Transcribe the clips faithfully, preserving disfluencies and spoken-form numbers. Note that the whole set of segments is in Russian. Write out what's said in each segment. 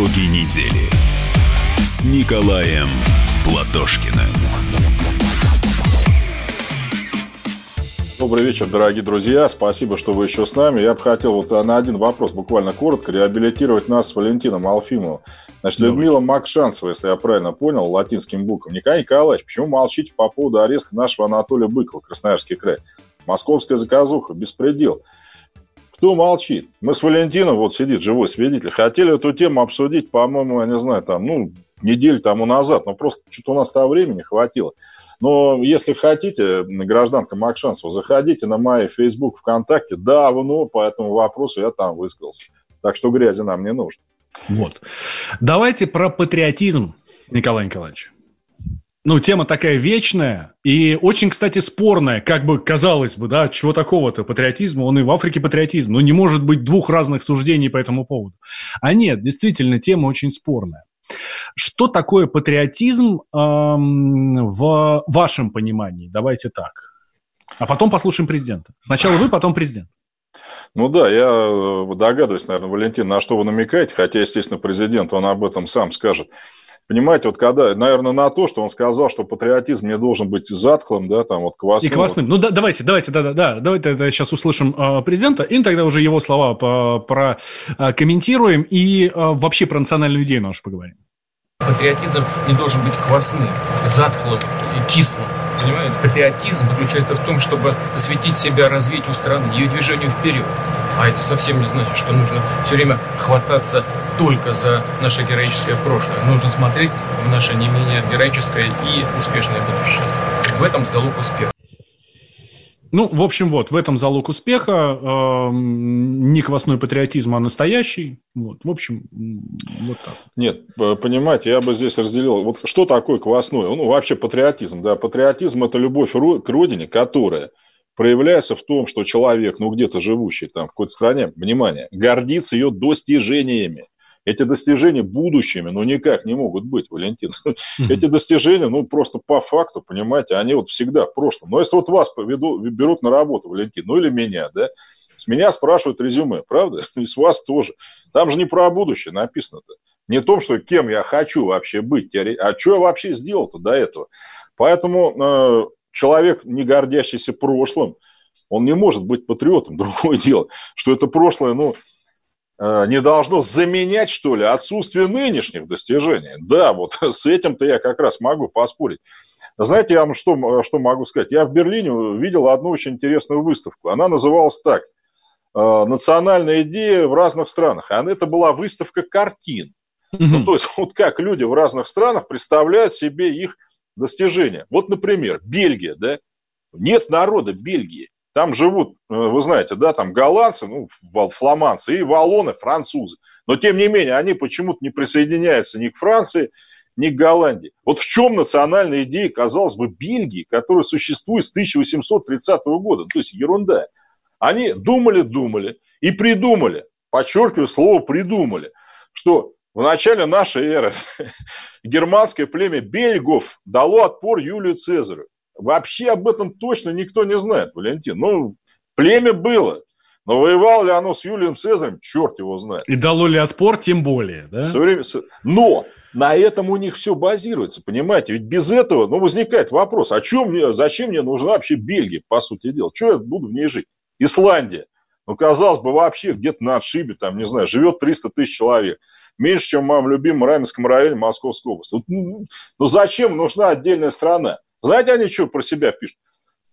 Итоги недели с Николаем Платошкиным. Добрый вечер, дорогие друзья. Спасибо, что вы еще с нами. Я бы хотел вот на один вопрос буквально коротко реабилитировать нас с Валентином Алфимовым. Значит, Людмила Макшанцева, если я правильно понял, латинским буквам. Николай Николаевич, почему молчите по поводу ареста нашего Анатолия Быкова, Красноярский край? Московская заказуха, беспредел. Кто молчит? Мы с Валентином, вот сидит живой свидетель, хотели эту тему обсудить, по-моему, я не знаю, там, ну, неделю тому назад. Но просто что-то у нас того времени хватило. Но если хотите, гражданка Макшанцева, заходите на мои Facebook, ВКонтакте. Давно по этому вопросу я там высказался. Так что грязи нам не нужно. Вот. Давайте про патриотизм, Николай Николаевич. Ну, тема такая вечная и очень, кстати, спорная. Как бы казалось бы, да, чего такого-то патриотизма? Он и в Африке патриотизм. Но не может быть двух разных суждений по этому поводу. А нет, действительно, тема очень спорная. Что такое патриотизм эм, в вашем понимании? Давайте так. А потом послушаем президента. Сначала вы, потом президент. Ну да, я догадываюсь, наверное, Валентин, на что вы намекаете, хотя, естественно, президент, он об этом сам скажет. Понимаете, вот когда, наверное, на то, что он сказал, что патриотизм не должен быть затхлым, да, там вот квасным. И квасным. Ну да, давайте, давайте, да, да, да, давайте да, сейчас услышим э, президента, и тогда уже его слова прокомментируем и э, вообще про национальную идею нашу поговорим. Патриотизм не должен быть квасным, затхлым и кислым. Понимаете, патриотизм заключается в том, чтобы посвятить себя развитию страны, ее движению вперед. А это совсем не значит, что нужно все время хвататься только за наше героическое прошлое. Нужно смотреть в наше не менее героическое и успешное будущее. В этом залог успеха. Ну, в общем, вот, в этом залог успеха. Э, не квасной патриотизм, а настоящий. Вот, в общем, вот так. Нет, понимаете, я бы здесь разделил. Вот что такое квасной? Ну, вообще патриотизм, да. Патриотизм – это любовь к родине, которая проявляется в том, что человек, ну, где-то живущий там в какой-то стране, внимание, гордится ее достижениями. Эти достижения будущими, ну, никак не могут быть, Валентин. Mm-hmm. Эти достижения, ну, просто по факту, понимаете, они вот всегда в прошлом. Но если вот вас поведу, берут на работу, Валентин, ну, или меня, да, с меня спрашивают резюме, правда? И с вас тоже. Там же не про будущее написано-то. Не то, что кем я хочу вообще быть, а что я вообще сделал-то до этого. Поэтому э, человек, не гордящийся прошлым, он не может быть патриотом. Другое дело, что это прошлое, ну, не должно заменять, что ли, отсутствие нынешних достижений. Да, вот с этим-то я как раз могу поспорить. Знаете, я вам что, что могу сказать? Я в Берлине видел одну очень интересную выставку. Она называлась так: «Национальная идея в разных странах». Это была выставка картин. Mm-hmm. Ну, то есть вот как люди в разных странах представляют себе их достижения. Вот, например, Бельгия, да? Нет народа Бельгии. Там живут, вы знаете, да, там голландцы, ну, фламандцы, и валлоны, французы. Но, тем не менее, они почему-то не присоединяются ни к Франции, ни к Голландии. Вот в чем национальная идея, казалось бы, Бельгии, которая существует с тысяча восемьсот тридцатого года? То есть ерунда. Они думали-думали и придумали, подчеркиваю слово «придумали», что в начале нашей эры германское племя бельгов дало отпор Юлию Цезарю. Вообще об этом точно никто не знает, Валентин. Ну, племя было, но воевало ли оно с Юлием Цезарем, черт его знает. И дало ли отпор, тем более, да? Но на этом у них все базируется, понимаете? Ведь без этого, ну, возникает вопрос, а чем мне, зачем мне нужна вообще Бельгия, по сути дела? Чего я буду в ней жить? Исландия. Ну, казалось бы, вообще где-то на отшибе, там, не знаю, живет триста тысяч человек. Меньше, чем в моем любимом Раменском районе Московской области. Ну, ну, зачем нужна отдельная страна? Знаете, они что про себя пишут?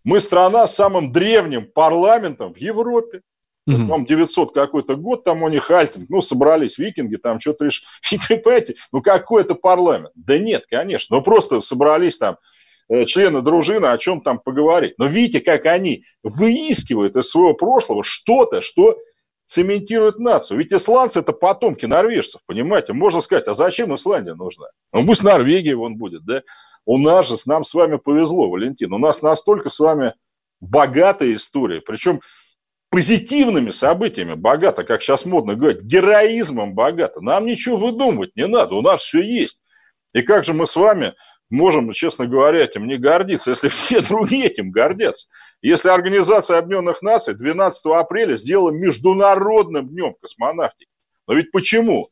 Мы страна с самым древним парламентом в Европе. Mm-hmm. Там девятьсот какой-то год, там у них Альтинг, ну, собрались викинги, там что-то решили. И, понимаете, ну, какой это парламент? Да нет, конечно, ну, просто собрались там члены дружины, о чем там поговорить. Но видите, как они выискивают из своего прошлого что-то, что цементирует нацию. Ведь исландцы – это потомки норвежцев, понимаете? Можно сказать, а зачем Исландия нужна? Ну, пусть Норвегия вон будет, да? У нас же, нам с вами повезло, Валентин, у нас настолько с вами богатая история, причем позитивными событиями богата, как сейчас модно говорить, героизмом богата. Нам ничего выдумывать не надо, у нас все есть. И как же мы с вами можем, честно говоря, этим не гордиться, если все другие этим гордятся? Если Организация Объединенных Наций двенадцатого апреля сделала международным днем космонавтики. Но ведь почему?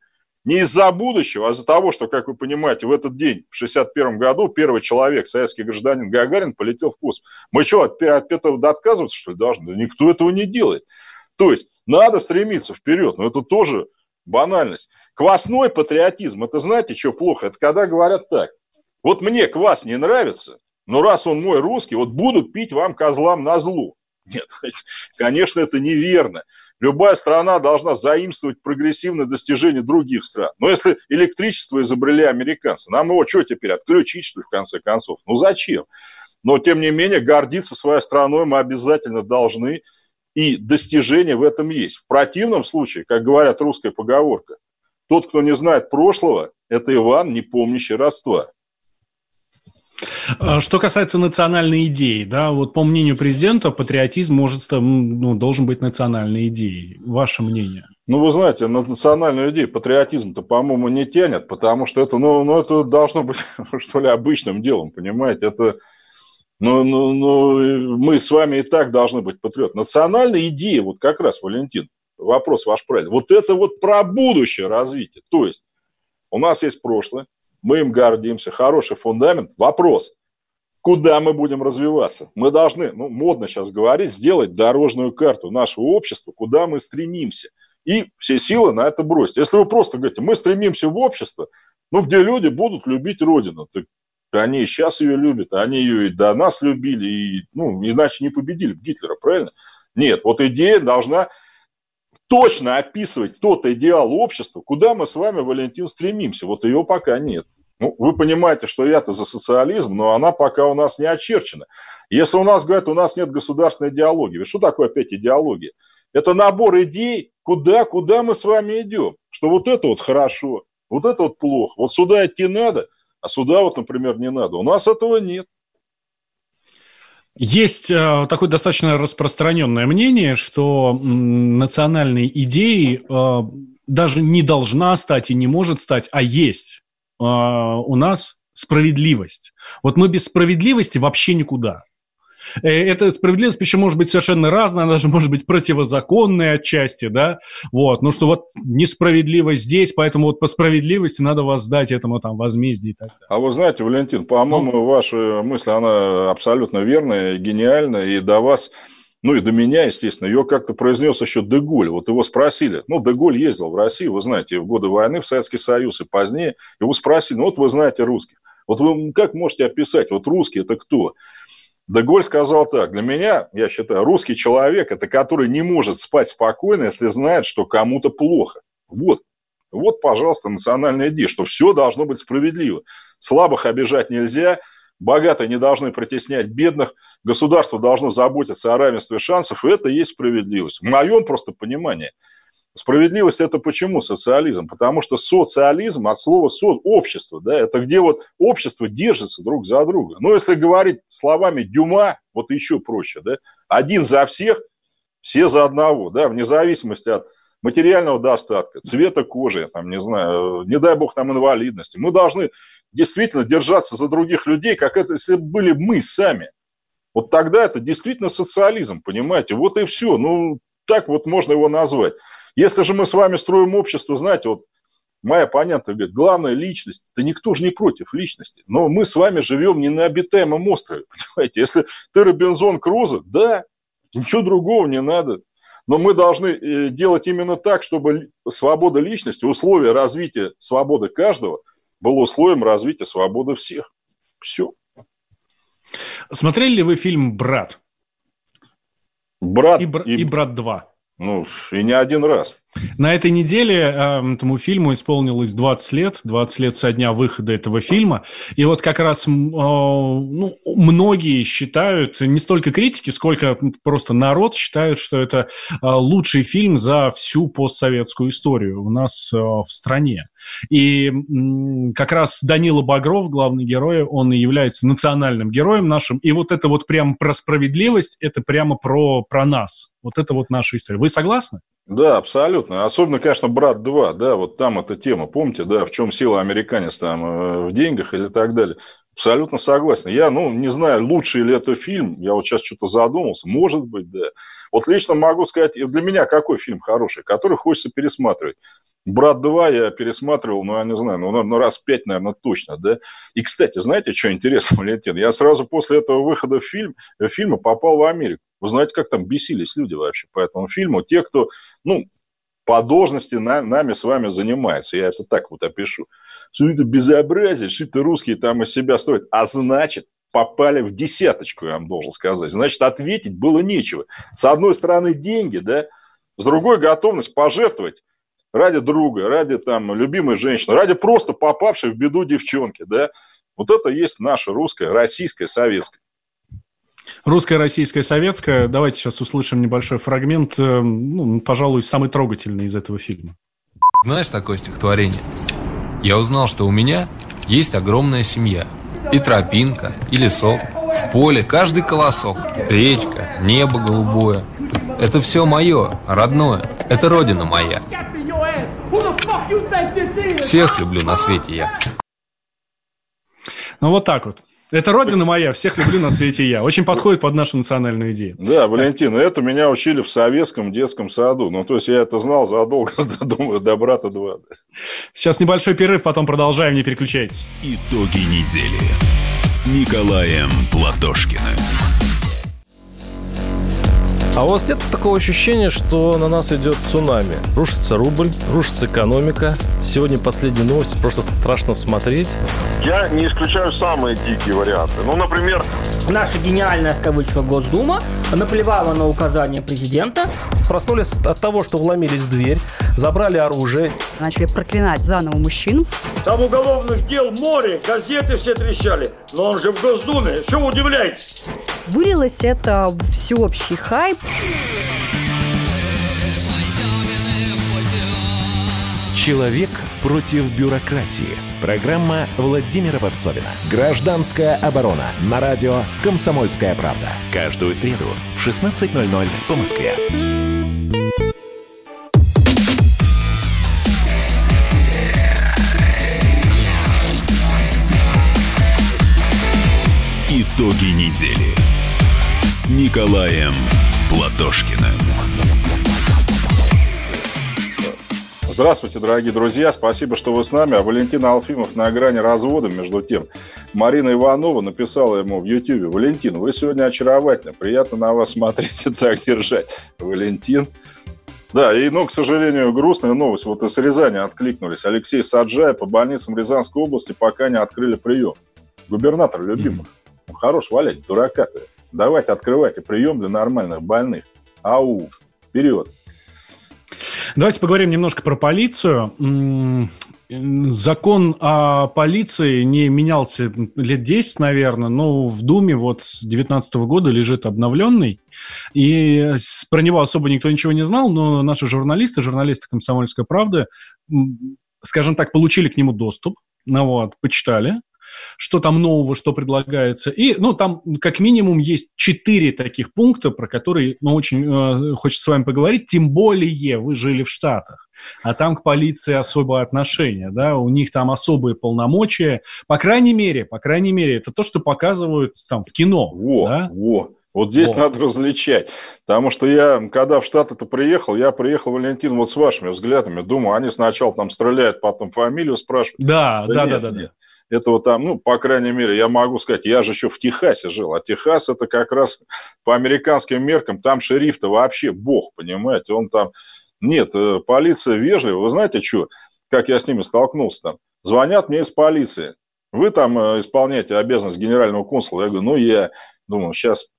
Не из-за будущего, а из-за того, что, как вы понимаете, в этот день, в шестьдесят первом году, первый человек, советский гражданин Гагарин, полетел в космос. Мы что, от, от этого отказываться, что ли, должны? Да никто этого не делает. То есть надо стремиться вперед, но это тоже банальность. Квасной патриотизм, это знаете, что плохо? Это когда говорят так: вот мне квас не нравится, но раз он мой русский, вот буду пить вам, козлам, назло. Нет, конечно, это неверно. Любая страна должна заимствовать прогрессивные достижения других стран. Но если электричество изобрели американцы, нам его что теперь, отключить, что ли, в конце концов? Ну зачем? Но, тем не менее, гордиться своей страной мы обязательно должны, и достижения в этом есть. В противном случае, как говорят русская поговорка, тот, кто не знает прошлого, это Иван, не помнящий родства. Что касается национальной идеи, да, вот по мнению президента, патриотизм может, ну, должен быть национальной идеей. Ваше мнение? Ну, вы знаете, на национальную идею патриотизм-то, по-моему, не тянет, потому что это, ну, ну, это должно быть, что ли, обычным делом, понимаете? Это, ну, ну, ну, мы с вами и так должны быть патриотами. Национальная идея, вот как раз, Валентин, вопрос ваш правильный, вот это вот про будущее развитие. То есть у нас есть прошлое, мы им гордимся, хороший фундамент. Вопрос, куда мы будем развиваться? Мы должны, ну, модно сейчас говорить, сделать дорожную карту нашего общества, куда мы стремимся. И все силы на это бросить. Если вы просто говорите, мы стремимся в общество, ну, где люди будут любить Родину. Так они и сейчас ее любят, они ее и до нас любили, и, ну, иначе не победили Гитлера, правильно? Нет, вот идея должна точно описывать тот идеал общества, куда мы с вами, Валентин, стремимся. Вот ее пока нет. Ну, вы понимаете, что я-то за социализм, но она пока у нас не очерчена. Если у нас, говорят, у нас нет государственной идеологии. Ведь что такое опять идеология? Это набор идей, куда, куда мы с вами идем. Что вот это вот хорошо, вот это вот плохо. Вот сюда идти надо, а сюда вот, например, не надо. У нас этого нет. Есть э, такое достаточно распространенное мнение, что м, национальной идеей э, даже не должна стать и не может стать, а есть э, у нас справедливость. Вот мы без справедливости вообще никуда. Эта справедливость, причем, может быть совершенно разная, она же может быть противозаконная отчасти, да, вот, ну что вот несправедливость здесь, поэтому вот по справедливости надо воздать этому там возмездие и так далее. А вы знаете, Валентин, по-моему, ну, ваша мысль, она абсолютно верная, гениальная, и до вас, ну и до меня, естественно, ее как-то произнес еще де Голль, вот его спросили, ну, де Голль ездил в Россию, вы знаете, в годы войны, в Советский Союз и позднее, его спросили, ну, вот вы знаете русских, вот вы как можете описать, вот русские это кто? Де Голль сказал так: для меня, я считаю, русский человек – это который не может спать спокойно, если знает, что кому-то плохо. Вот, вот, пожалуйста, национальная идея, что все должно быть справедливо. Слабых обижать нельзя, богатые не должны притеснять бедных, государство должно заботиться о равенстве шансов, и это и есть справедливость. В моем просто понимании. Справедливость – это почему социализм? Потому что социализм от слова сообщество, да, это где вот общество держится друг за друга. Но если говорить словами Дюма, вот еще проще, да, один за всех, все за одного, да, вне зависимости от материального достатка, цвета кожи, там, не знаю, не дай бог нам инвалидности. Мы должны действительно держаться за других людей, как это если были мы сами. Вот тогда это действительно социализм, понимаете? Вот и все, ну, так вот можно его назвать. Если же мы с вами строим общество, знаете, вот моя оппонентка говорит, главная личность, да никто же не против личности, но мы с вами живем не на обитаемом острове, понимаете, если ты Робинзон Крузо, да, ничего другого не надо, но мы должны делать именно так, чтобы свобода личности, условие развития свободы каждого было условием развития свободы всех. Все. Смотрели ли вы фильм «Брат»? «Брат» и, бр... и... и «Брат два». Ну, и не один раз. На этой неделе э, этому фильму исполнилось двадцать лет, двадцать лет со дня выхода этого фильма. И вот как раз э, ну, многие считают, не столько критики, сколько просто народ считают, что это э, лучший фильм за всю постсоветскую историю у нас э, в стране. И э, как раз Данила Багров, главный герой, он и является национальным героем нашим. И вот это вот прямо про справедливость, это прямо про, про нас. Вот это вот наша история. Вы согласны? Да, абсолютно. Особенно, конечно, «Брат два», да, вот там эта тема, помните, да, в чем сила американец там, в деньгах или так далее. Абсолютно согласен. Я, ну, не знаю, лучший ли это фильм, я вот сейчас что-то задумался, может быть, да. Вот лично могу сказать, для меня какой фильм хороший, который хочется пересматривать. Брат два я пересматривал, ну, я не знаю, ну, ну раз пять, наверное, точно, да. И, кстати, знаете, что интересно, Валентин? Я сразу после этого выхода в фильм, в фильма попал в Америку. Вы знаете, как там бесились люди вообще по этому фильму? Те, кто, ну, по должности на, нами с вами занимается. Я это так вот опишу. Что это безобразие, что это русские там из себя строят. А значит, попали в десяточку, я вам должен сказать. Значит, ответить было нечего. С одной стороны, деньги, да, с другой готовность пожертвовать ради друга, ради там любимой женщины, ради просто попавшей в беду девчонки, да. Вот это есть наша русская, российская, советская. Русская, российская, советская. Давайте сейчас услышим небольшой фрагмент, ну, пожалуй, самый трогательный из этого фильма. Знаешь такое стихотворение? Я узнал, что у меня есть огромная семья. И тропинка, и лесок, в поле каждый колосок, речка, небо голубое. Это все мое, родное, это родина моя. Всех люблю на свете я. Ну, вот так вот. Это родина моя, всех люблю на свете я. Очень подходит под нашу национальную идею. Да, Валентин, это меня учили в советском детском саду. Ну, то есть, я это знал задолго, думаю, до брата два. Сейчас небольшой перерыв, потом продолжаем, не переключайтесь. Итоги недели с Николаем Платошкиным. А у вас нет такого ощущения, что на нас идет цунами? Рушится рубль, рушится экономика. Сегодня последние новости, просто страшно смотреть. Я не исключаю самые дикие варианты. Ну, например... Наша гениальная, в кавычках, Госдума наплевала на указания президента. Проснулись от того, что вломились в дверь, забрали оружие. Начали проклинать заново мужчин. Там уголовных дел море, газеты все трещали. Но он же в Госдуме, что вы удивляетесь? Вылилось это в всеобщий хайп. Человек против бюрократии. Программа Владимира Варсовина. Гражданская оборона. На радио «Комсомольская правда». Каждую среду в шестнадцать ноль ноль по Москве. Итоги недели с Николаем Платошкиным. Здравствуйте, дорогие друзья. Спасибо, что вы с нами. А Валентин Алфимов на грани развода, между тем. Марина Иванова написала ему в Ютьюбе: Валентин, вы сегодня очаровательны. Приятно на вас смотреть и так держать. Валентин. Да, и, ну, к сожалению, грустная новость. Вот из Рязани откликнулись. Алексей Саджай: по больницам Рязанской области пока не открыли прием. Губернатор любимых. Mm-hmm. Хорош валять, дурака ты. Давайте открывайте прием для нормальных больных. Ау, вперед. Давайте поговорим немножко про полицию. Закон о полиции не менялся лет десять, наверное, но в Думе вот с девятнадцатого года лежит обновленный, и про него особо никто ничего не знал, но наши журналисты, журналисты «Комсомольской правды», скажем так, получили к нему доступ, ну вот, почитали, что там нового, что предлагается. И, ну, там как минимум есть четыре таких пункта, про которые, ну, очень э, хочется с вами поговорить. Тем более вы жили в Штатах, а там к полиции особое отношение, да, у них там особые полномочия. По крайней мере, по крайней мере, это то, что показывают там в кино. Во, да? во. Вот здесь вот надо различать, потому что я, когда в Штаты-то приехал, я приехал, Валентин, вот с вашими взглядами, думаю, они сначала там стреляют, потом фамилию спрашивают. Да, да, да, нет, да. да. Нет. Этого там, ну, по крайней мере, я могу сказать, я же еще в Техасе жил, а Техас это как раз по американским меркам, там шериф-то вообще бог, понимаете, он там... Нет, полиция вежлива, вы знаете, что, как я с ними столкнулся там, звонят мне из полиции, вы там исполняете обязанность генерального консула, я говорю, ну, я думаю, сейчас...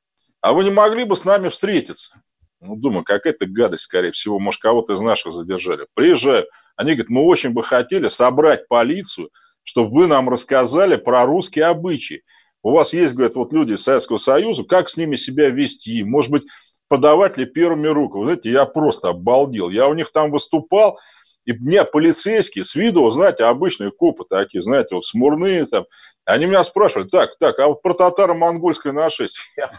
А вы не могли бы с нами встретиться? Ну, думаю, какая-то гадость, скорее всего, может, кого-то из наших задержали. Приезжаю, они говорят, мы очень бы хотели собрать полицию, чтобы вы нам рассказали про русские обычаи. У вас есть, говорят, вот люди из Советского Союза, как с ними себя вести, может быть, подавать ли первыми руку. Вы знаете, я просто обалдел. Я у них там выступал, и мне полицейские с виду, знаете, обычные копы такие, знаете, вот смурные там. Они меня спрашивали, так, так, а вот про татаро-монгольское нашествие. Я,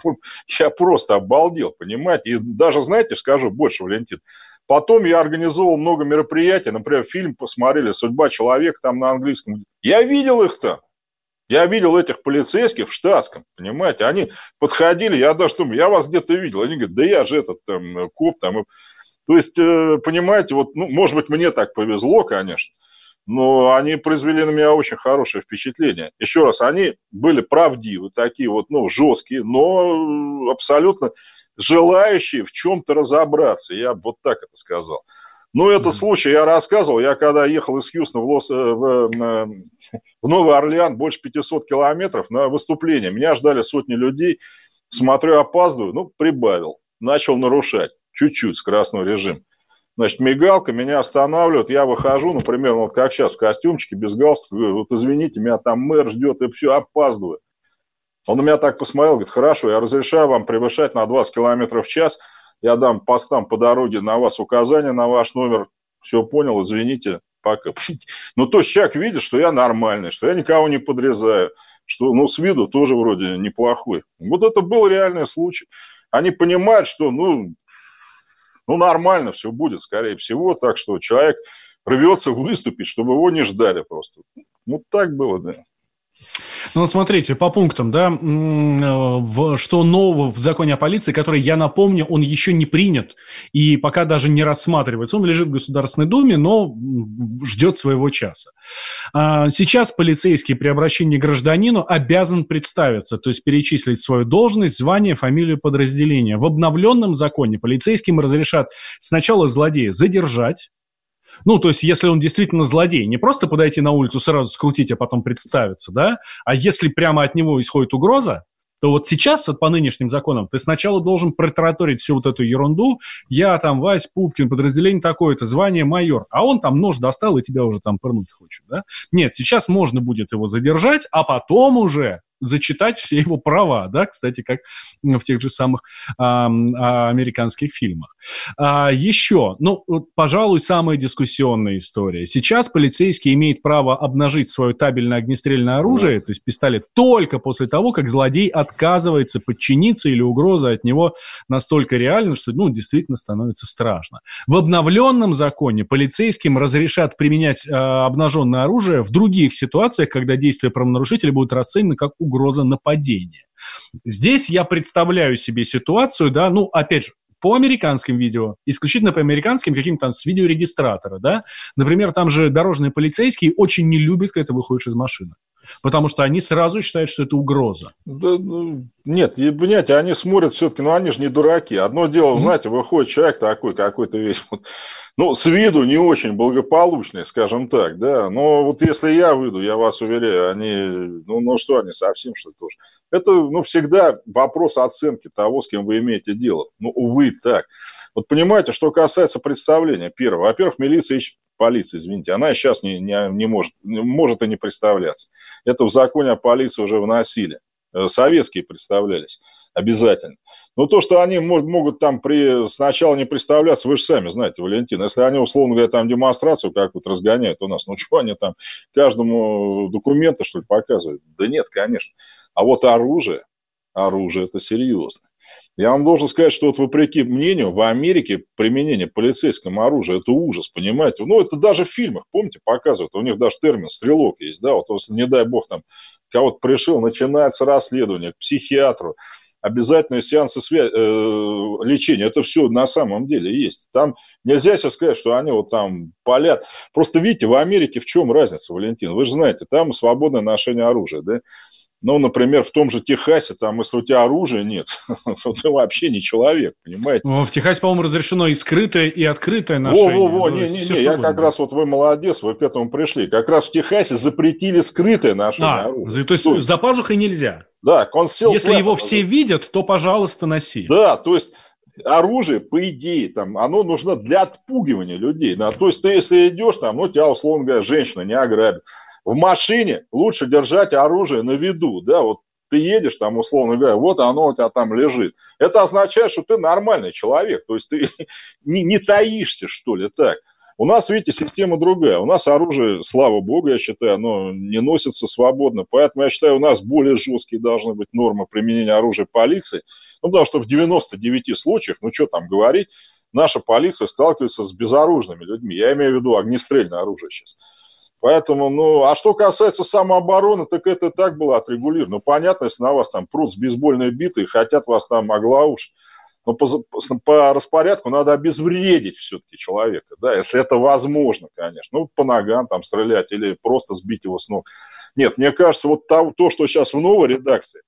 я просто обалдел, понимаете. И даже, знаете, скажу больше, Валентин, потом я организовал много мероприятий, например, фильм посмотрели «Судьба человека» там на английском. Я видел их там. Я видел этих полицейских в штатском, понимаете. Они подходили, я даже думаю, я вас где-то видел. Они говорят, да я же этот там коп там. То есть, понимаете, вот, ну, может быть, мне так повезло, конечно, но они произвели на меня очень хорошее впечатление. Еще раз, они были правдивы, такие вот, ну, жесткие, но абсолютно желающие в чем-то разобраться. Я бы вот так это сказал. Ну, этот mm-hmm. случай я рассказывал. Я когда ехал из Хьюстона в, Лос, в, в Новый Орлеан, больше пятьсот километров на выступление. Меня ждали сотни людей. Смотрю, опаздываю, ну, прибавил. Начал нарушать чуть-чуть скоростной режим. Значит, мигалка, меня останавливают, я выхожу, например, вот как сейчас, в костюмчике, без галстука, говорю, вот извините, меня там мэр ждет, и все, опаздываю. Он на меня так посмотрел, говорит, хорошо, я разрешаю вам превышать на двадцать километров в час, я дам постам по дороге на вас указания, на ваш номер, все понял, извините, пока. Ну, то есть человек видит, что я нормальный, что я никого не подрезаю, что, ну, с виду тоже вроде неплохой. Вот это был реальный случай. Они понимают, что, ну... Ну, нормально все будет, скорее всего, так что человек рвется выступить, чтобы его не ждали просто. Ну, так было, да. Ну, смотрите, по пунктам, да, что нового в законе о полиции, который, я напомню, он еще не принят и пока даже не рассматривается. Он лежит в Государственной Думе, но ждет своего часа. Сейчас полицейский при обращении к гражданину обязан представиться, то есть перечислить свою должность, звание, фамилию, подразделение. В обновленном законе полицейским разрешат сначала злодея задержать. Ну, то есть, если он действительно злодей, не просто подойти на улицу, сразу скрутить, а потом представиться, да? А если прямо от него исходит угроза, то вот сейчас, вот по нынешним законам, ты сначала должен протараторить всю вот эту ерунду. Я там, Вась Пупкин, подразделение такое-то, звание майор. А он там нож достал и тебя уже там пырнуть хочет, да? Нет, сейчас можно будет его задержать, а потом уже зачитать все его права, да, кстати, как в тех же самых а, американских фильмах. А, еще, ну, вот, пожалуй, самая дискуссионная история. Сейчас полицейский имеет право обнажить свое табельное огнестрельное оружие, то есть пистолет, только после того, как злодей отказывается подчиниться или угроза от него настолько реальна, что, ну, действительно становится страшно. В обновленном законе полицейским разрешат применять а, обнаженное оружие в других ситуациях, когда действия правонарушителя будут расценены как угроза. Угроза нападения. Здесь я представляю себе ситуацию, да, ну, опять же, по американским видео, исключительно по американским, каким-то там с видеорегистратора, да, например, там же дорожные полицейские очень не любят, когда ты выходишь из машины, потому что они сразу считают, что это угроза. Да, ну, нет, понимаете, они смотрят все-таки, ну, они же не дураки. Одно дело, mm-hmm. знаете, выходит человек такой, какой-то весь, вот, ну, с виду не очень благополучный, скажем так, да, но вот если я выйду, я вас уверяю, они, ну, ну что, они совсем, что ли, тоже. Это, ну, всегда вопрос оценки того, с кем вы имеете дело. Ну, увы, так. Вот понимаете, что касается представления, первое, во-первых, милиция ищет, полиция, извините, она сейчас не, не, не может, может и не представляться. Это в законе о полиции уже вносили. Советские представлялись обязательно. Но то, что они может, могут там при, сначала не представляться, вы же сами знаете, Валентин, если они, условно говоря, там демонстрацию какую-то разгоняют у нас, ну что они там каждому документы, что ли, показывают? Да нет, конечно. А вот оружие, оружие это серьезно. Я вам должен сказать, что вот вопреки мнению, в Америке применение полицейского оружия – это ужас, понимаете? Ну, это даже в фильмах, помните, показывают, у них даже термин «стрелок» есть, да, вот если, не дай бог, там, кого-то пришил, начинается расследование к психиатру, обязательные сеансы свя... э, лечения, это все на самом деле есть. Там нельзя сейчас сказать, что они вот там палят. Просто видите, в Америке в чем разница, Валентин? Вы же знаете, там свободное ношение оружия, да? Ну, например, в том же Техасе, там, если у тебя оружия нет, то ты вообще не человек, понимаете? В Техасе, по-моему, разрешено и скрытое, и открытое ношение. Во-во-во, не-не-не, я как раз, вот вы молодец, вы к этому пришли. Как раз в Техасе запретили скрытое ношение оружия. То есть за пазухой нельзя? Да, консел. Если его все видят, то, пожалуйста, носи. Да, то есть... Оружие, по идее, там, оно нужно для отпугивания людей. Да? То есть ты, если идешь, там, ну, тебя, условно говоря, женщина не ограбит. В машине лучше держать оружие на виду. Да? Вот ты едешь, там, условно говоря, вот оно у тебя там лежит. Это означает, что ты нормальный человек. То есть ты не, не таишься, что ли, так. У нас, видите, система другая. У нас оружие, слава богу, я считаю, оно не носится свободно. Поэтому, я считаю, у нас более жесткие должны быть нормы применения оружия полиции. Ну, потому что в девяноста девяти случаях, ну, что там говорить, наша полиция сталкивается с безоружными людьми. Я имею в виду огнестрельное оружие сейчас. Поэтому, ну, а что касается самообороны, так это так было отрегулировано. Ну, понятно, если на вас там прут с бейсбольной битой и хотят вас там оглаушить. но по, по распорядку надо обезвредить все-таки человека, да, если это возможно, конечно. Ну, по ногам там стрелять или просто сбить его с ног. Нет, мне кажется, вот то, то что сейчас в новой редакции,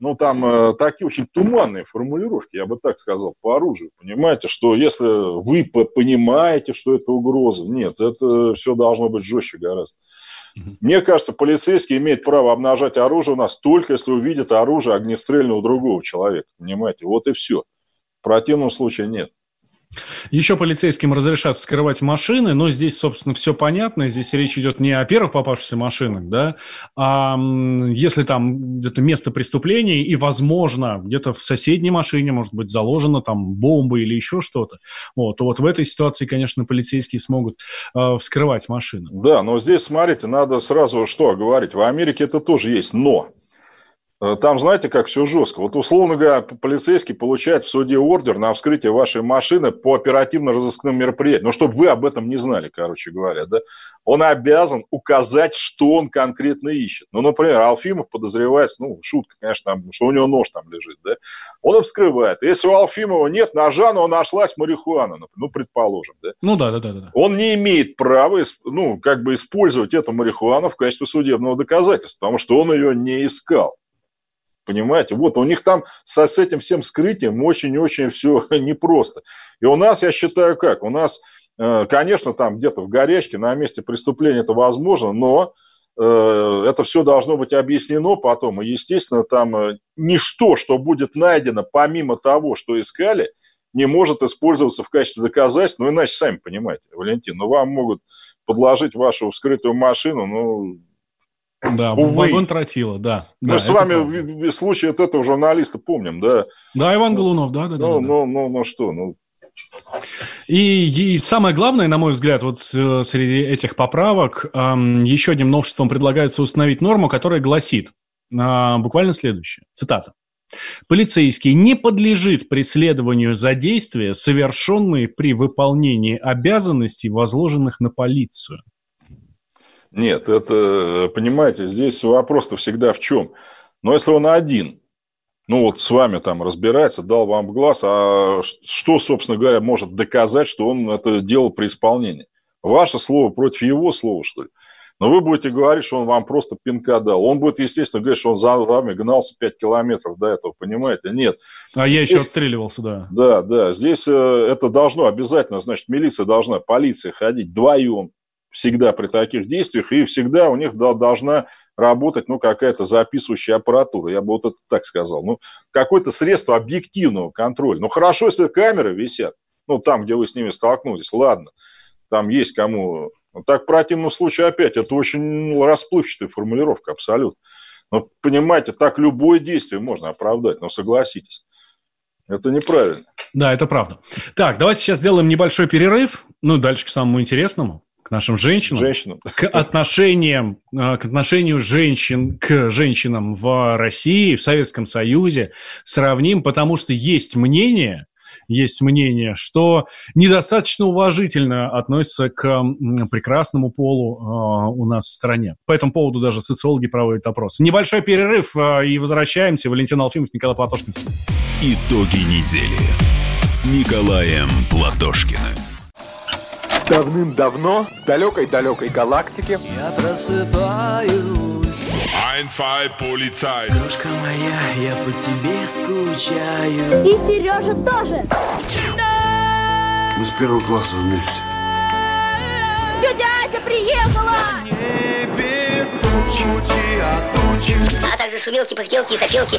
ну, там э, такие очень туманные формулировки, я бы так сказал, по оружию. Понимаете, что если вы понимаете, что это угроза, нет, это все должно быть жестче гораздо. Mm-hmm. Мне кажется, полицейский имеет право обнажать оружие у нас только если увидит оружие огнестрельное у другого человека. Понимаете, вот и все. В противном случае нет. Еще полицейским разрешат вскрывать машины, но здесь, собственно, все понятно. Здесь речь идет не о первых попавшихся машинах, да, а если там где-то место преступления и, возможно, где-то в соседней машине, может быть, заложена там бомба или еще что-то, вот, то вот в этой ситуации, конечно, полицейские смогут э, вскрывать машины. Да, но здесь, смотрите, надо сразу что говорить. В Америке это тоже есть, но... Там, знаете, как все жестко. Вот, условно говоря, полицейский получает в суде ордер на вскрытие вашей машины по оперативно-розыскным мероприятиям. Ну, чтобы вы об этом не знали, короче говоря, да. Он обязан указать, что он конкретно ищет. Ну, например, Алфимов подозревается, ну, шутка, конечно, там, что у него нож там лежит, да. Он и вскрывает. Если у Алфимова нет ножа, но нашлась марихуана, ну, предположим, да. Ну, да, да, да, да. Он не имеет права, ну, как бы использовать эту марихуану в качестве судебного доказательства, потому что он ее не искал. Понимаете, вот у них там со, с этим всем скрытием очень-очень все непросто. И у нас, я считаю, как? У нас, конечно, там где-то в горячке на месте преступления это возможно, но это все должно быть объяснено потом. И, естественно, там ничто, что будет найдено, помимо того, что искали, не может использоваться в качестве доказательств. Ну, иначе, сами понимаете, Валентин, ну, вам могут подложить вашу вскрытую машину, ну... Да, вагон тротила, да. Мы да, с вами в случае от этого журналиста помним, да. Да, Иван Голунов, да, да, ну, да. Ну, да. Ну, ну, ну что, ну... И, и самое главное, на мой взгляд, вот среди этих поправок эм, еще одним новшеством предлагается установить норму, которая гласит э, буквально следующее, цитата. Полицейский не подлежит преследованию за действия, совершенные при выполнении обязанностей, возложенных на полицию. Нет, это, понимаете, здесь вопрос-то всегда в чем? Но если он один, ну вот с вами там разбирается, дал вам глаз, а что, собственно говоря, может доказать, что он это делал при исполнении? Ваше слово против его слова, что ли? Но вы будете говорить, что он вам просто пинка дал. Он будет, естественно, говорить, что он за вами гнался пять километров до этого, понимаете? Нет. А здесь... я еще отстреливался, да. Да, да. Здесь это должно обязательно, значит, милиция должна, полиция ходить вдвоем. Всегда при таких действиях, и всегда у них должна работать, ну, какая-то записывающая аппаратура, я бы вот это так сказал, ну, какое-то средство объективного контроля. Ну, хорошо, если камеры висят, ну, там, где вы с ними столкнулись, ладно, там есть кому... Но так в противном случае опять, это очень расплывчатая формулировка, абсолютно. Но, понимаете, так любое действие можно оправдать, но согласитесь, это неправильно. Да, это правда. Так, давайте сейчас сделаем небольшой перерыв, ну, дальше к самому интересному. К нашим женщинам, женщинам. К отношениям, к отношению женщин к женщинам в России, в Советском Союзе сравним, потому что есть мнение, есть мнение, что недостаточно уважительно относятся к прекрасному полу у нас в стране. По этому поводу даже социологи проводят опросы. Небольшой перерыв, и возвращаемся. Валентин Алфимов, Николай Платошкин. Итоги недели с Николаем Платошкиным. Давным-давно, в далекой-далекой галактике. Я просыпаюсь. Ein, zwei, полицай. Дружка моя, я по тебе скучаю. И Сережа тоже. Мы с первого класса вместе. Тетя Ася приехала! Небе тучи, а тучи. А также шумелки, пыхтелки и запелки.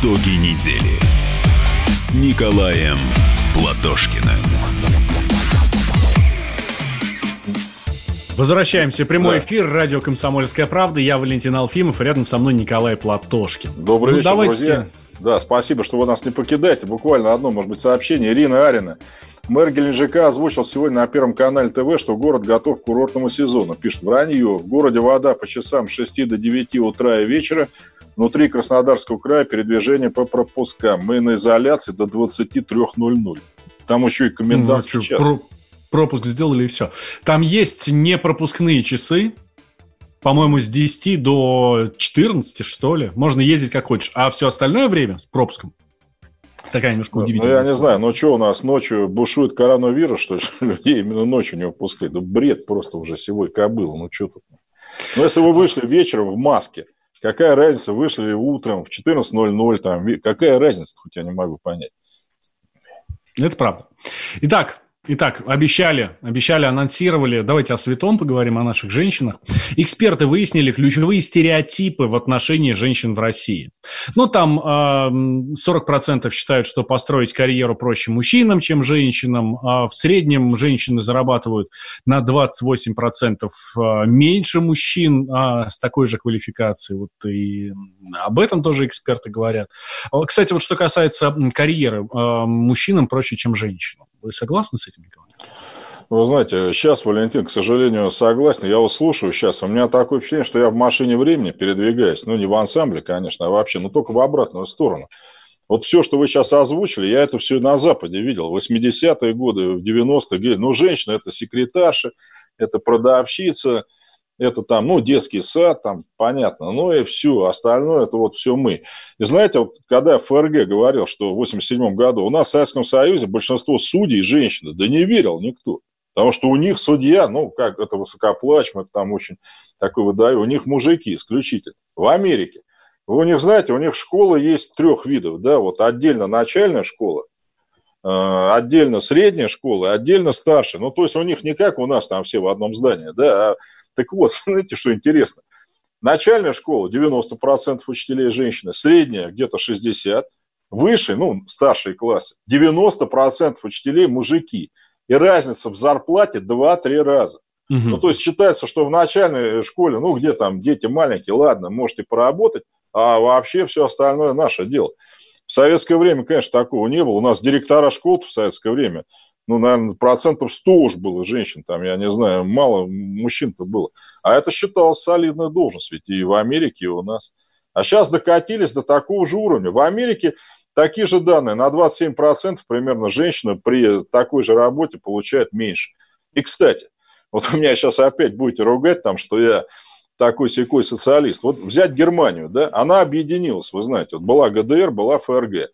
Итоги недели с Николаем Платошкиным. Возвращаемся. Прямой да. эфир. Радио «Комсомольская правда». Я Валентин Алфимов. Рядом со мной Николай Платошкин. Добрый ну, вечер, давайте... друзья. Да, спасибо, что вы нас не покидаете. Буквально одно, может быть, сообщение. Ирина Арина. Мэр Геленджика озвучил сегодня на Первом канале ТВ, что город готов к курортному сезону. Пишет: вранье. В городе вода по часам с шести до девяти утра и вечера. Внутри Краснодарского края передвижение по пропускам. Мы на изоляции до двадцати трех ноль-ноль. Там еще и комендантский ну, час. Про- пропуск сделали и все. Там есть непропускные часы. По-моему, с десяти до четырнадцати, что ли. Можно ездить как хочешь. А все остальное время с пропуском. Такая немножко удивительная. Ну, я не знаю, но что у нас ночью бушует коронавирус, что ли? Людей именно ночью не выпускают. Ну, бред просто уже сивой кобылы. Ну, что тут? Ну, если вы вышли вечером в маске, какая разница, вышли ли утром в четырнадцать ноль-ноль, там, какая разница, хоть я не могу понять. Это правда. Итак... Итак, обещали, обещали, анонсировали. Давайте о святом поговорим, о наших женщинах. Эксперты выяснили ключевые стереотипы в отношении женщин в России. Ну, там э, сорок процентов считают, что построить карьеру проще мужчинам, чем женщинам. А в среднем женщины зарабатывают на двадцать восемь процентов меньше мужчин а с такой же квалификацией. Вот и об этом тоже эксперты говорят. Кстати, вот что касается карьеры, э, мужчинам проще, чем женщинам. Вы согласны с этим, Николай? Вы знаете, сейчас, Валентин, к сожалению, согласен. Я вас слушаю сейчас. У меня такое впечатление, что я в машине времени передвигаюсь. Ну, не в ансамбле, конечно, а вообще, но только в обратную сторону. Вот все, что вы сейчас озвучили, я это все на Западе видел. В восьмидесятые годы, в девяностые годы. Ну, женщина – это секретарша, это продавщица, это там, ну, детский сад, там, понятно. Ну, и все. Остальное – это вот все мы. И знаете, вот, когда ФРГ говорил, что в восемьдесят седьмом году у нас в Советском Союзе большинство судей женщины, да не верил никто. Потому что у них судья, ну, как это высокоплачем, это там очень такой выдаю, у них мужики исключительно. В Америке. Вы у них, знаете, у них школы есть трех видов, да, вот отдельно начальная школа, отдельно средняя школа, отдельно старшая. Ну, то есть у них не как у нас там все в одном здании, да, а так вот, знаете, что интересно. Начальная школа, девяносто процентов учителей женщины, средняя где-то шестьдесят процентов, выше, ну, старшие классы, девяносто процентов учителей мужики. И разница в зарплате два-три раза. Угу. Ну, то есть считается, что в начальной школе, ну, где там дети маленькие, ладно, можете поработать, а вообще все остальное наше дело. В советское время, конечно, такого не было. У нас директора школ в советское время, ну, наверное, процентов сто уж было женщин, там, я не знаю, мало мужчин-то было. А это считалось солидной должностью, ведь и в Америке, и у нас. А сейчас докатились до такого же уровня. В Америке такие же данные, на двадцать семь процентов примерно женщина при такой же работе получает меньше. И, кстати, вот у меня сейчас опять будете ругать, там, что я такой-сякой социалист. Вот взять Германию, да, она объединилась, вы знаете, вот была ГДР, была ФРГ.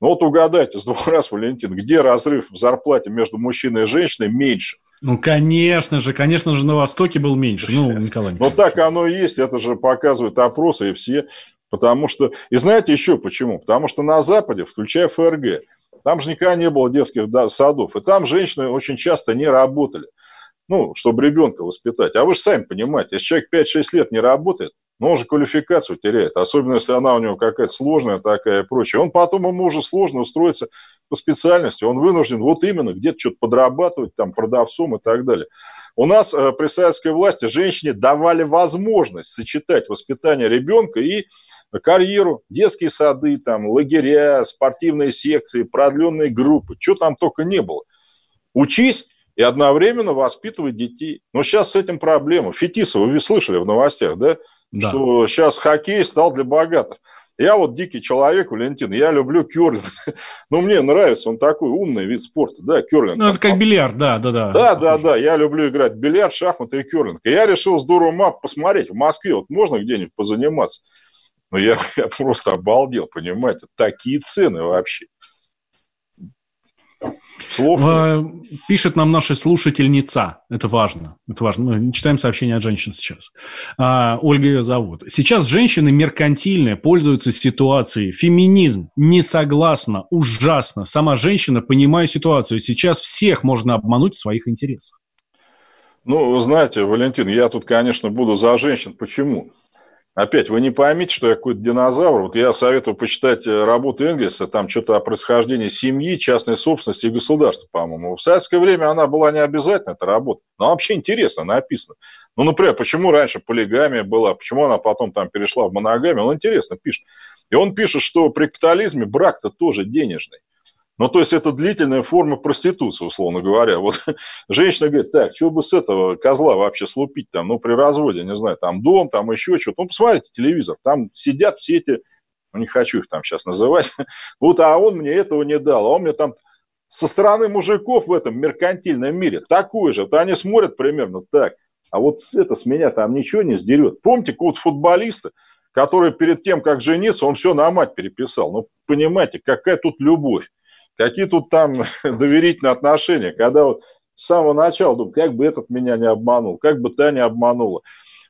Ну вот угадайте с двух раз, Валентин, где разрыв в зарплате между мужчиной и женщиной меньше? Ну, конечно же, конечно же, на Востоке был меньше. Ну, Николай Николаевич. Но так оно и есть, это же показывают опросы и все. Потому что, и знаете еще почему? Потому что на Западе, включая ФРГ, там же никогда не было детских садов. И там женщины очень часто не работали, ну, чтобы ребенка воспитать. А вы же сами понимаете, если человек пять-шесть лет не работает, ну, он же квалификацию теряет. Особенно, если она у него какая-то сложная такая и прочее. Он потом, ему уже сложно устроиться по специальности. Он вынужден вот именно где-то что-то подрабатывать, там, продавцом и так далее. У нас э, при советской власти женщине давали возможность сочетать воспитание ребенка и карьеру, детские сады, там, лагеря, спортивные секции, продленные группы, чего там только не было. Учись и одновременно воспитывай детей. Но сейчас с этим проблема. Фетисова, вы слышали в новостях, да? Да. Что сейчас хоккей стал для богатых. Я вот дикий человек, Валентин, я люблю кёрлинг. Ну, мне нравится, он такой умный вид спорта, да, кёрлинг. Ну, это как бильярд, да, да, да. Да, да, да, я люблю играть в бильярд, шахматы и кёрлинг. И я решил с дуру ума посмотреть, в Москве вот можно где-нибудь позаниматься? Ну, я, я просто обалдел, понимаете, такие цены вообще. Слов нет. Пишет нам наша слушательница. Это важно. Это важно. Мы читаем сообщение от женщин сейчас. А, Ольга ее зовут. Сейчас женщины меркантильные, пользуются ситуацией. Феминизм. Не согласна. Ужасно. Сама женщина, понимая ситуацию, сейчас всех можно обмануть в своих интересах. Ну, знаете, Валентин, я тут, конечно, буду за женщин. Почему? Опять, вы не поймите, что я какой-то динозавр. Вот я советую почитать работу Энгельса, там что-то о происхождении семьи, частной собственности и государства, по-моему. В советское время она была не обязательна, эта работа. Но вообще интересно написано. Ну, например, почему раньше полигамия была, почему она потом там перешла в моногамию. Он интересно пишет. И он пишет, что при капитализме брак-то тоже денежный. Ну, то есть, это длительная форма проституции, условно говоря. Вот женщина говорит, так, чего бы с этого козла вообще слупить там, ну, при разводе, не знаю, там дом, там еще что-то. Ну, посмотрите телевизор, там сидят все эти, ну, не хочу их там сейчас называть, вот, а он мне этого не дал, а он мне там со стороны мужиков в этом меркантильном мире такой же. Вот они смотрят примерно так, а вот это с меня там ничего не сдерет. Помните какого-то футболиста, который перед тем, как жениться, он все на мать переписал. Ну, понимаете, какая тут любовь. Какие тут там доверительные отношения, когда вот с самого начала думаю, как бы этот меня не обманул, как бы та не обманула.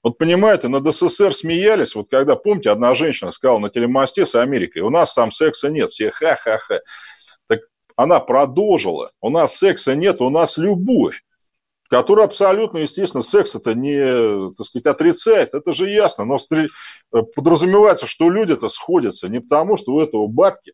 Вот понимаете, над СССР смеялись, вот когда, помните, одна женщина сказала на телемосте с Америкой, у нас там секса нет, все ха-ха-ха. Так она продолжила, у нас секса нет, у нас любовь, которая абсолютно, естественно, секс-то не, так сказать, отрицает, это же ясно, но подразумевается, что люди-то сходятся не потому, что у этого бабки,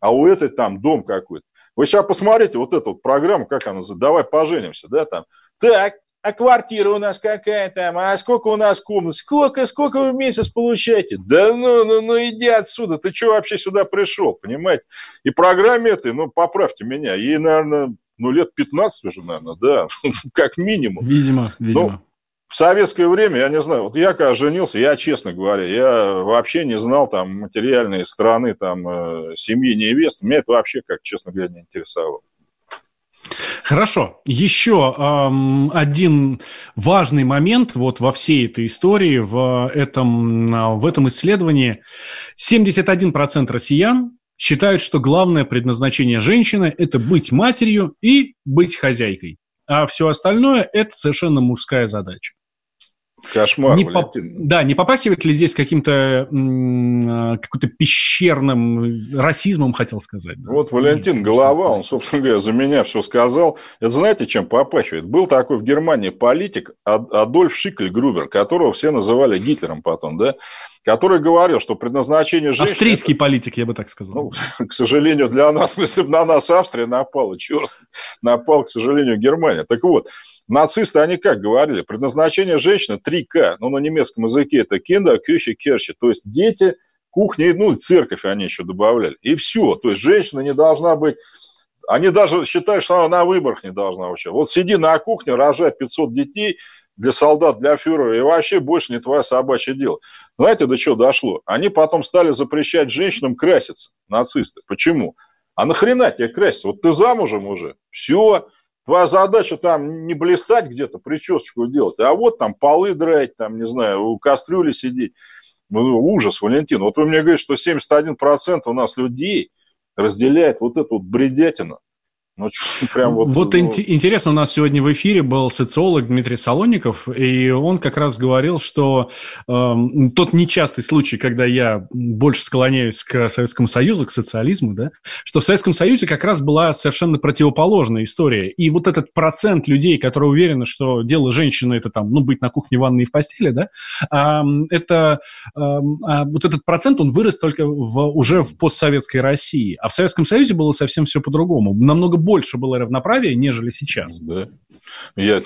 а у этой там дом какой-то. Вы сейчас посмотрите вот эту вот программу, как она называется, «Давай поженимся», да, там. Так, а квартира у нас какая там, а сколько у нас комнат, сколько, сколько вы в месяц получаете? Да ну, ну, ну, иди отсюда, ты что вообще сюда пришел, понимаете? И программе этой, ну, поправьте меня, ей, наверное, ну, лет пятнадцать уже, наверное, да, как минимум. Видимо, видимо. В советское время, я не знаю, вот я когда женился, я, честно говоря, я вообще не знал там материальной стороны там, семьи невесты. Меня это вообще, как честно говоря, не интересовало. Хорошо. Еще эм, один важный момент вот во всей этой истории, в этом, в этом исследовании. семьдесят один процент россиян считают, что главное предназначение женщины – это быть матерью и быть хозяйкой. А все остальное – это совершенно мужская задача. Кошмар, не поп... Да, не попахивает ли здесь каким-то м- какой-то пещерным расизмом, хотел сказать. Да? Вот Валентин Нет, Голова, он, собственно говоря, за меня все сказал. Это знаете, чем попахивает? Был такой в Германии политик Адольф Шикльгрубер, которого все называли Гитлером потом, да? Который говорил, что предназначение женщины... Австрийский это... политик, я бы так сказал. Ну, к сожалению, для нас, если бы на нас Австрия напала, черт, напал, к сожалению, Германия. Так вот, нацисты, они как говорили, предназначение женщины три К, ну, на немецком языке это Kinder, Küche, Kirche, то есть дети, кухня, ну, церковь они еще добавляли, и все, то есть женщина не должна быть, они даже считают, что она на выборах не должна участвовать. Вот сиди на кухне, рожай пятьсот детей для солдат, для фюрера, и вообще больше не твоя собачье дело. Знаете, до чего дошло? Они потом стали запрещать женщинам краситься, нацисты. Почему? А нахрена тебе краситься? Вот ты замужем уже, все. Твоя задача там не блистать где-то, причесочку делать, а вот там полы драть, там, не знаю, у кастрюли сидеть. Ну, ужас, Валентин. Вот вы мне говорите, что семьдесят один процент у нас людей разделяет вот эту вот бредятину. Ну, прям вот вот ну... интересно, у нас сегодня в эфире был социолог Дмитрий Солонников, и он как раз говорил, что э, тот нечастый случай, когда я больше склоняюсь к Советскому Союзу, к социализму, да, что в Советском Союзе как раз была совершенно противоположная история. И вот этот процент людей, которые уверены, что дело женщины – это там, ну, быть на кухне, в ванной и в постели, да, э, это, э, вот этот процент, он вырос только в, уже в постсоветской России. А в Советском Союзе было совсем все по-другому. Намного больше было равноправия, нежели сейчас. Да. Я,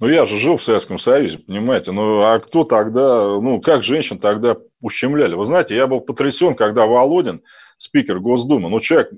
ну, я же жил в Советском Союзе, понимаете. Ну, а кто тогда... Ну, как женщин тогда ущемляли? Вы знаете, я был потрясен, когда Володин, спикер Госдумы, ну, человек,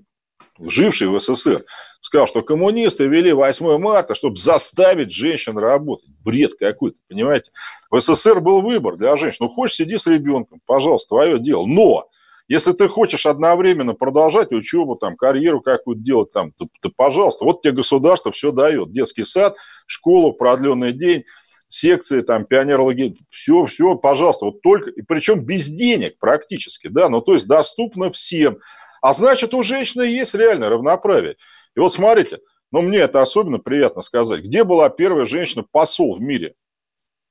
живший в СССР, сказал, что коммунисты вели восьмое марта, чтобы заставить женщин работать. Бред какой-то, понимаете. В СССР был выбор для женщин. Ну, хочешь, сиди с ребенком, пожалуйста, твое дело. Но... Если ты хочешь одновременно продолжать учебу, там, карьеру какую-то делать, там, то, то, пожалуйста, вот тебе государство все дает. Детский сад, школу, продленный день, секции, там, пионерлагерь, все, все, пожалуйста. Вот только, и причем без денег практически, да, ну, то есть доступно всем. А значит, у женщины есть реальное равноправие. И вот смотрите, ну, мне это особенно приятно сказать, где была первая женщина-посол в мире?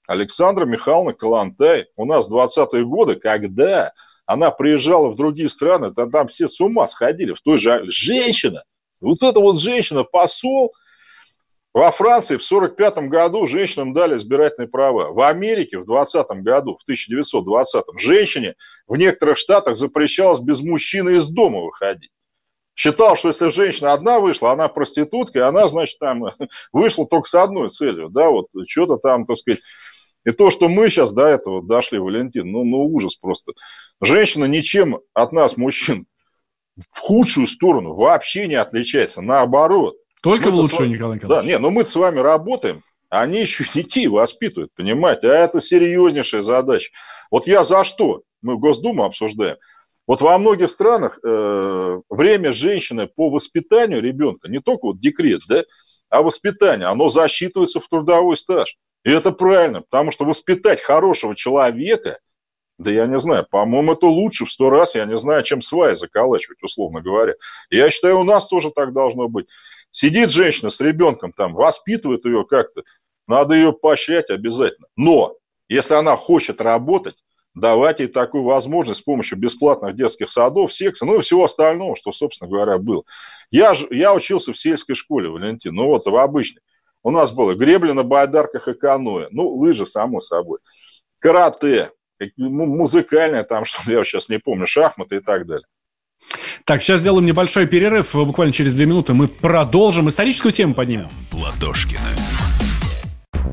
Александра Михайловна Калантай. У нас двадцатые годы, когда... Она приезжала в другие страны, там, там все с ума сходили. В той же женщина, вот эта вот женщина-посол, Во Франции в сорок пятом году женщинам дали избирательные права. В Америке в двадцатом году, в тысяча девятьсот двадцатом, женщине в некоторых штатах запрещалось без мужчины из дома выходить. Считал, что если женщина одна вышла, она проститутка, и она, значит, там вышла только с одной целью, да, вот что-то там, так сказать. И то, что мы сейчас до этого дошли, Валентин, ну, ну ужас просто. Женщина ничем от нас, мужчин, в худшую сторону вообще не отличается, наоборот. Только мы в лучшую, вами... Николай Николаевич. Да, нет, но мы с вами работаем, они еще детей воспитывают, понимаете, а это серьезнейшая задача. Вот я за что, мы в Госдуму обсуждаем, вот во многих странах э, время женщины по воспитанию ребенка, не только вот декрет, да, а воспитание, оно засчитывается в трудовой стаж. И это правильно, потому что воспитать хорошего человека, да я не знаю, по-моему, это лучше в сто раз, я не знаю, чем сваи заколачивать, условно говоря. Я считаю, у нас тоже так должно быть. Сидит женщина с ребенком там, воспитывает ее как-то, надо ее поощрять обязательно. Но если она хочет работать, давать ей такую возможность с помощью бесплатных детских садов, секса, ну и всего остального, что, собственно говоря, было. Я, я учился в сельской школе, Валентин, ну вот в обычной. У нас было гребли на байдарках и каноэ, ну, лыжи, само собой, карате, музыкальное там, что я сейчас не помню, шахматы и так далее. Так, сейчас сделаем небольшой перерыв, буквально через две минуты мы продолжим, историческую тему поднимем. Платошкина.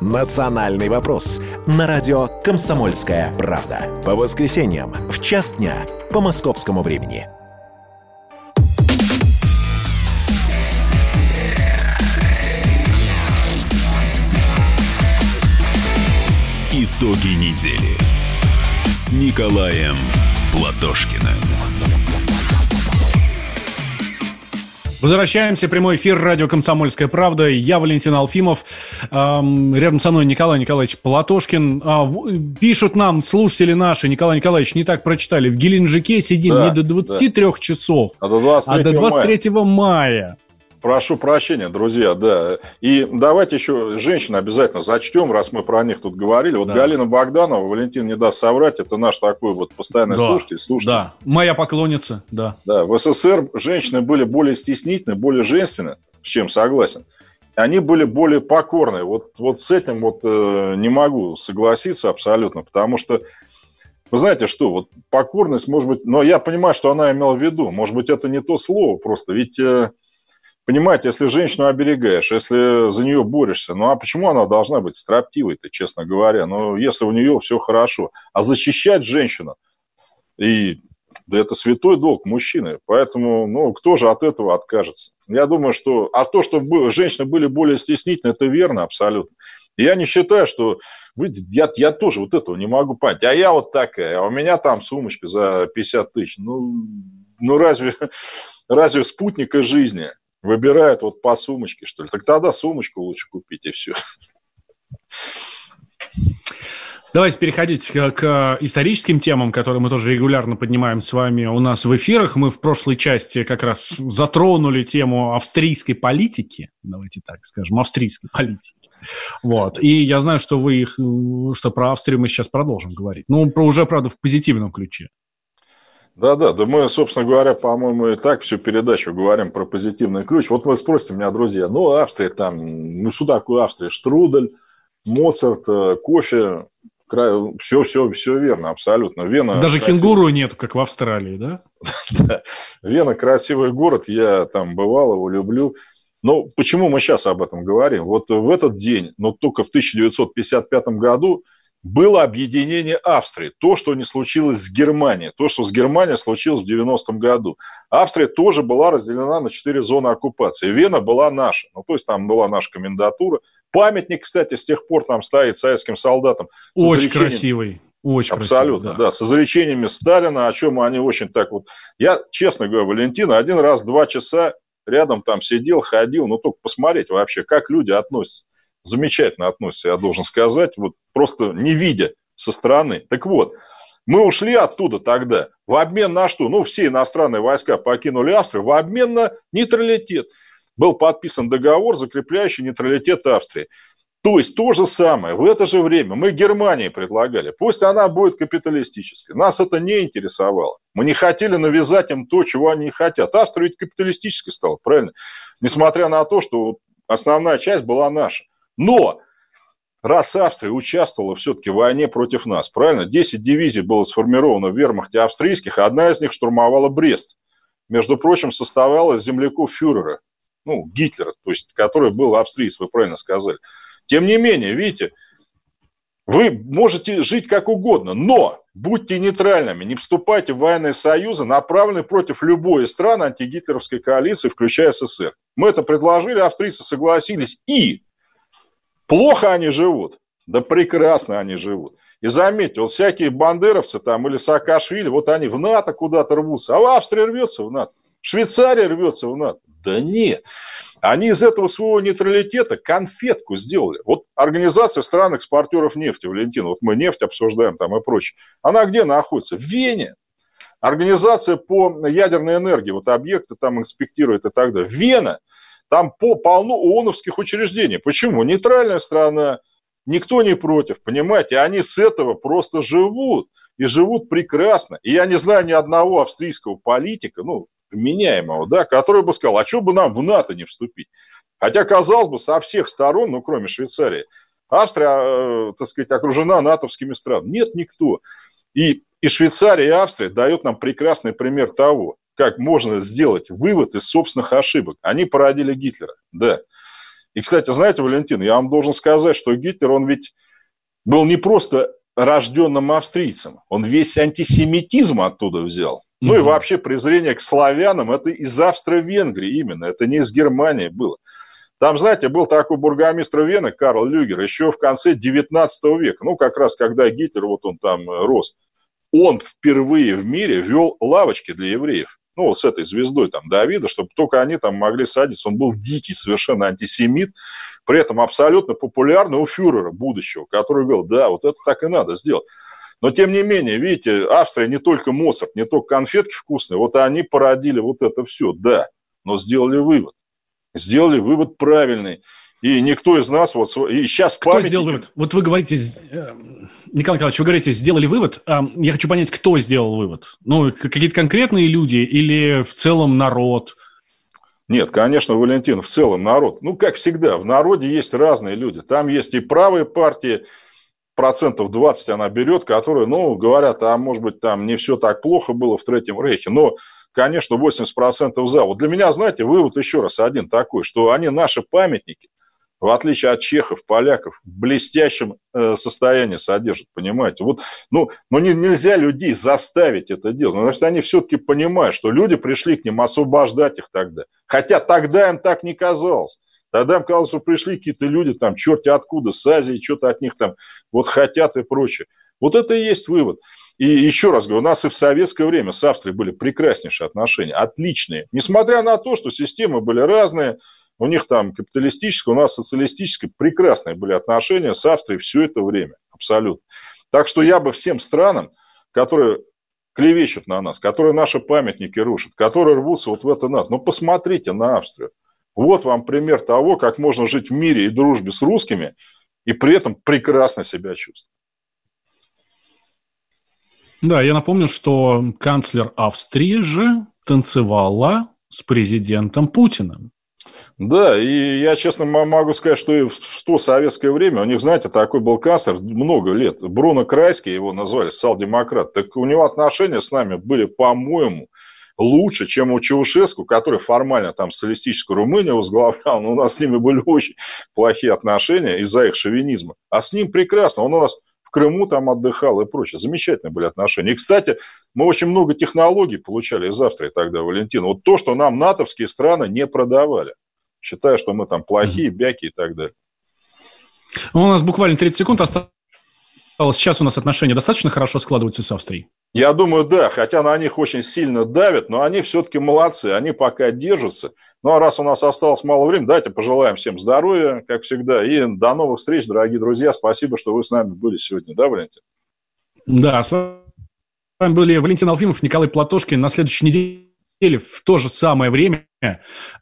«Национальный вопрос» на радио «Комсомольская правда». По воскресеньям в час дня по московскому времени. Итоги недели с Николаем Платошкиным. Возвращаемся. Прямой эфир. Радио «Комсомольская правда». Я Валентин Алфимов. Эм, рядом со мной Николай Николаевич Платошкин. А, в, пишут нам слушатели наши. Николай Николаевич, не так прочитали. В Геленджике сидим да, не до двадцати трёх да. часов, а до двадцать третьего, а до двадцать третьего мая. Прошу прощения, друзья, да. И давайте еще женщин обязательно зачтем, раз мы про них тут говорили. Вот да. Галина Богданова, Валентин не даст соврать, это наш такой вот постоянный да. слушатель, слушательница. Да, моя поклонница, да. Да, в СССР женщины были более стеснительны, более женственны, с чем согласен. Они были более покорны. Вот, вот с этим вот э, не могу согласиться абсолютно, потому что, вы знаете что, вот покорность, может быть, но я понимаю, что она имела в виду, может быть, это не то слово просто, ведь... Э, понимаете, если женщину оберегаешь, если за нее борешься, ну а почему она должна быть строптивой-то, честно говоря? Ну, если у нее все хорошо. А защищать женщину, и да это святой долг мужчины. Поэтому, ну, кто же от этого откажется? Я думаю, что... А то, что женщины были более стеснительны, это верно абсолютно. Я не считаю, что... Я, я тоже вот этого не могу понять. А я вот такая, а у меня там сумочка за пятьдесят тысяч. Ну, ну разве, разве спутника жизни... выбирают вот по сумочке, что ли. Так тогда сумочку лучше купить, и все. Давайте переходить к историческим темам, которые мы тоже регулярно поднимаем с вами у нас в эфирах. Мы в прошлой части как раз затронули тему австрийской политики. Давайте так скажем, австрийской политики. Вот. И я знаю, что вы их, что про Австрию мы сейчас продолжим говорить. Ну, про уже, правда, в позитивном ключе. Да-да, да мы, собственно говоря, по-моему, и так всю передачу говорим про позитивный ключ. Вот вы спросите меня, друзья, ну, Австрия там, ну, что такое Австрия? Штрудель, Моцарт, кофе, край... все-все все верно, абсолютно. Вена. Даже красивый... кенгуру нету, как в Австралии, да? Да, Вена красивый город, я там бывал, его люблю. Но почему мы сейчас об этом говорим? Вот в этот день, но только в тысяча девятьсот пятьдесят пятом году, было объединение Австрии, то, что не случилось с Германией, то, что с Германией случилось в девяностом году. Австрия тоже была разделена на четыре зоны оккупации. Вена была наша, ну, то есть там была наша комендатура. Памятник, кстати, с тех пор там стоит советским солдатам. Очень красивый. Очень абсолютно, красиво, да. да, с изречениями Сталина, о чем они очень так вот... Я, честно говоря, Валентина, один раз два часа рядом там сидел, ходил, ну, только посмотреть вообще, как люди относятся. Замечательно относится, я должен сказать, вот просто не видя со стороны. Так вот, мы ушли оттуда тогда. В обмен на что? Ну, все иностранные войска покинули Австрию. В обмен на нейтралитет. Был подписан договор, закрепляющий нейтралитет Австрии. То есть то же самое. В это же время мы Германии предлагали. Пусть она будет капиталистической. Нас это не интересовало. Мы не хотели навязать им то, чего они хотят. Австрия ведь капиталистической стала, правильно? Несмотря на то, что основная часть была наша. Но раз Австрия участвовала все-таки в войне против нас, правильно? десять дивизий было сформировано в вермахте австрийских. Одна из них штурмовала Брест. Между прочим, составляла из земляков фюрера. Ну, Гитлера, то есть, который был австриец, вы правильно сказали. Тем не менее, видите, вы можете жить как угодно, но будьте нейтральными, не вступайте в военные союзы, направленные против любой из стран антигитлеровской коалиции, включая СССР. Мы это предложили, австрийцы согласились, и плохо они живут, да прекрасно они живут. И заметьте, вот всякие бандеровцы там или Саакашвили, вот они в НАТО куда-то рвутся, а Австрия рвется в НАТО, Швейцария рвется в НАТО. Да нет. Они из этого своего нейтралитета конфетку сделали. Вот организация стран-экспортеров нефти, Валентин, вот мы нефть обсуждаем там и прочее, она где находится? В Вене. Организация по ядерной энергии, вот объекты там инспектирует и так далее. Вена, там полно ООНовских учреждений. Почему? Нейтральная страна, никто не против, понимаете? Они с этого просто живут, и живут прекрасно. И я не знаю ни одного австрийского политика, ну, меняемого, да, который бы сказал, а что бы нам в НАТО не вступить? Хотя, казалось бы, со всех сторон, ну, кроме Швейцарии, Австрия, э, так сказать, окружена натовскими странами. Нет, никто. И, и Швейцария, и Австрия дают нам прекрасный пример того, как можно сделать вывод из собственных ошибок. Они породили Гитлера, да. И, кстати, знаете, Валентин, я вам должен сказать, что Гитлер, он ведь был не просто рожденным австрийцем, он весь антисемитизм оттуда взял. Ну mm-hmm. и вообще презрение к славянам, это из Австро-Венгрии именно, это не из Германии было. Там, знаете, был такой бургомистр Вены, Карл Люгер, еще в конце девятнадцатого века, ну как раз когда Гитлер, вот он там рос, он впервые в мире вел лавочки для евреев, ну вот с этой звездой там Давида, чтобы только они там могли садиться, он был дикий совершенно антисемит, при этом абсолютно популярный у фюрера будущего, который говорил, да, вот это так и надо сделать. Но, тем не менее, видите, Австрия не только Моцарт, не только конфетки вкусные, вот они породили вот это все, да, но сделали вывод. Сделали вывод правильный. И никто из нас вот... И сейчас памятник... Кто сделал вывод? Вот вы говорите, Николай Николаевич, вы говорите, сделали вывод. Я хочу понять, кто сделал вывод. Ну, какие-то конкретные люди или в целом народ? Нет, конечно, Валентин, в целом народ. Ну, как всегда, в народе есть разные люди. Там есть и правые партии, процентов двадцать она берет, которые, ну, говорят, а может быть, там не все так плохо было в Третьем Рейхе, но, конечно, восемьдесят процентов за. Вот для меня, знаете, вывод еще раз один такой, что они, наши памятники, в отличие от чехов, поляков, в блестящем э, состоянии содержат, понимаете. Вот, ну, ну не, нельзя людей заставить это делать, ну, значит, они все-таки понимают, что люди пришли к ним освобождать их тогда, хотя тогда им так не казалось. Тогда им казалось, что пришли какие-то люди, там, черти откуда, с Азии, что-то от них там вот хотят и прочее. Вот это и есть вывод. И еще раз говорю, у нас и в советское время с Австрией были прекраснейшие отношения, отличные. Несмотря на то, что системы были разные, у них там капиталистическое, у нас социалистическое, прекрасные были отношения с Австрией все это время, абсолютно. Так что я бы всем странам, которые клевещут на нас, которые наши памятники рушат, которые рвутся вот в это НАТО, ну, посмотрите на Австрию. Вот вам пример того, как можно жить в мире и дружбе с русскими, и при этом прекрасно себя чувствовать. Да, я напомню, что канцлер Австрии же танцевала с президентом Путиным. Да, и я, честно, могу сказать, что и в то советское время у них, знаете, такой был канцлер много лет. Бруно Крайский его назвали, социал-демократ. Так у него отношения с нами были, по-моему, лучше, чем у Чаушеску, который формально там социалистическую Румынию возглавлял, но у нас с ними были очень плохие отношения из-за их шовинизма. А с ним прекрасно, он у нас в Крыму там отдыхал и прочее. Замечательные были отношения. И, кстати, мы очень много технологий получали из Австрии тогда, Валентин. Вот то, что нам натовские страны не продавали, считая, что мы там плохие, бяки и так далее. У нас буквально тридцать секунд осталось. Сейчас у нас отношения достаточно хорошо складываются с Австрией? Я думаю, да, хотя на них очень сильно давят, но они все-таки молодцы, они пока держатся. Ну, а раз у нас осталось мало времени, давайте пожелаем всем здоровья, как всегда, и до новых встреч, дорогие друзья. Спасибо, что вы с нами были сегодня, да, Валентин? Да, с вами были Валентин Алфимов, Николай Платошкин. На следующей неделе в то же самое время,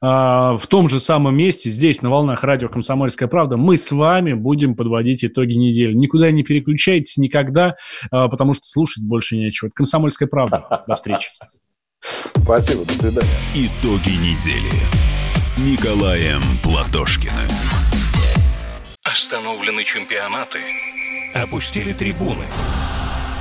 в том же самом месте, здесь, на волнах радио «Комсомольская правда», мы с вами будем подводить итоги недели. Никуда не переключайтесь никогда, потому что слушать больше нечего. Это «Комсомольская правда». До встречи. Спасибо, до свидания. Итоги недели с Николаем Платошкиным. Остановлены чемпионаты. Опустили трибуны.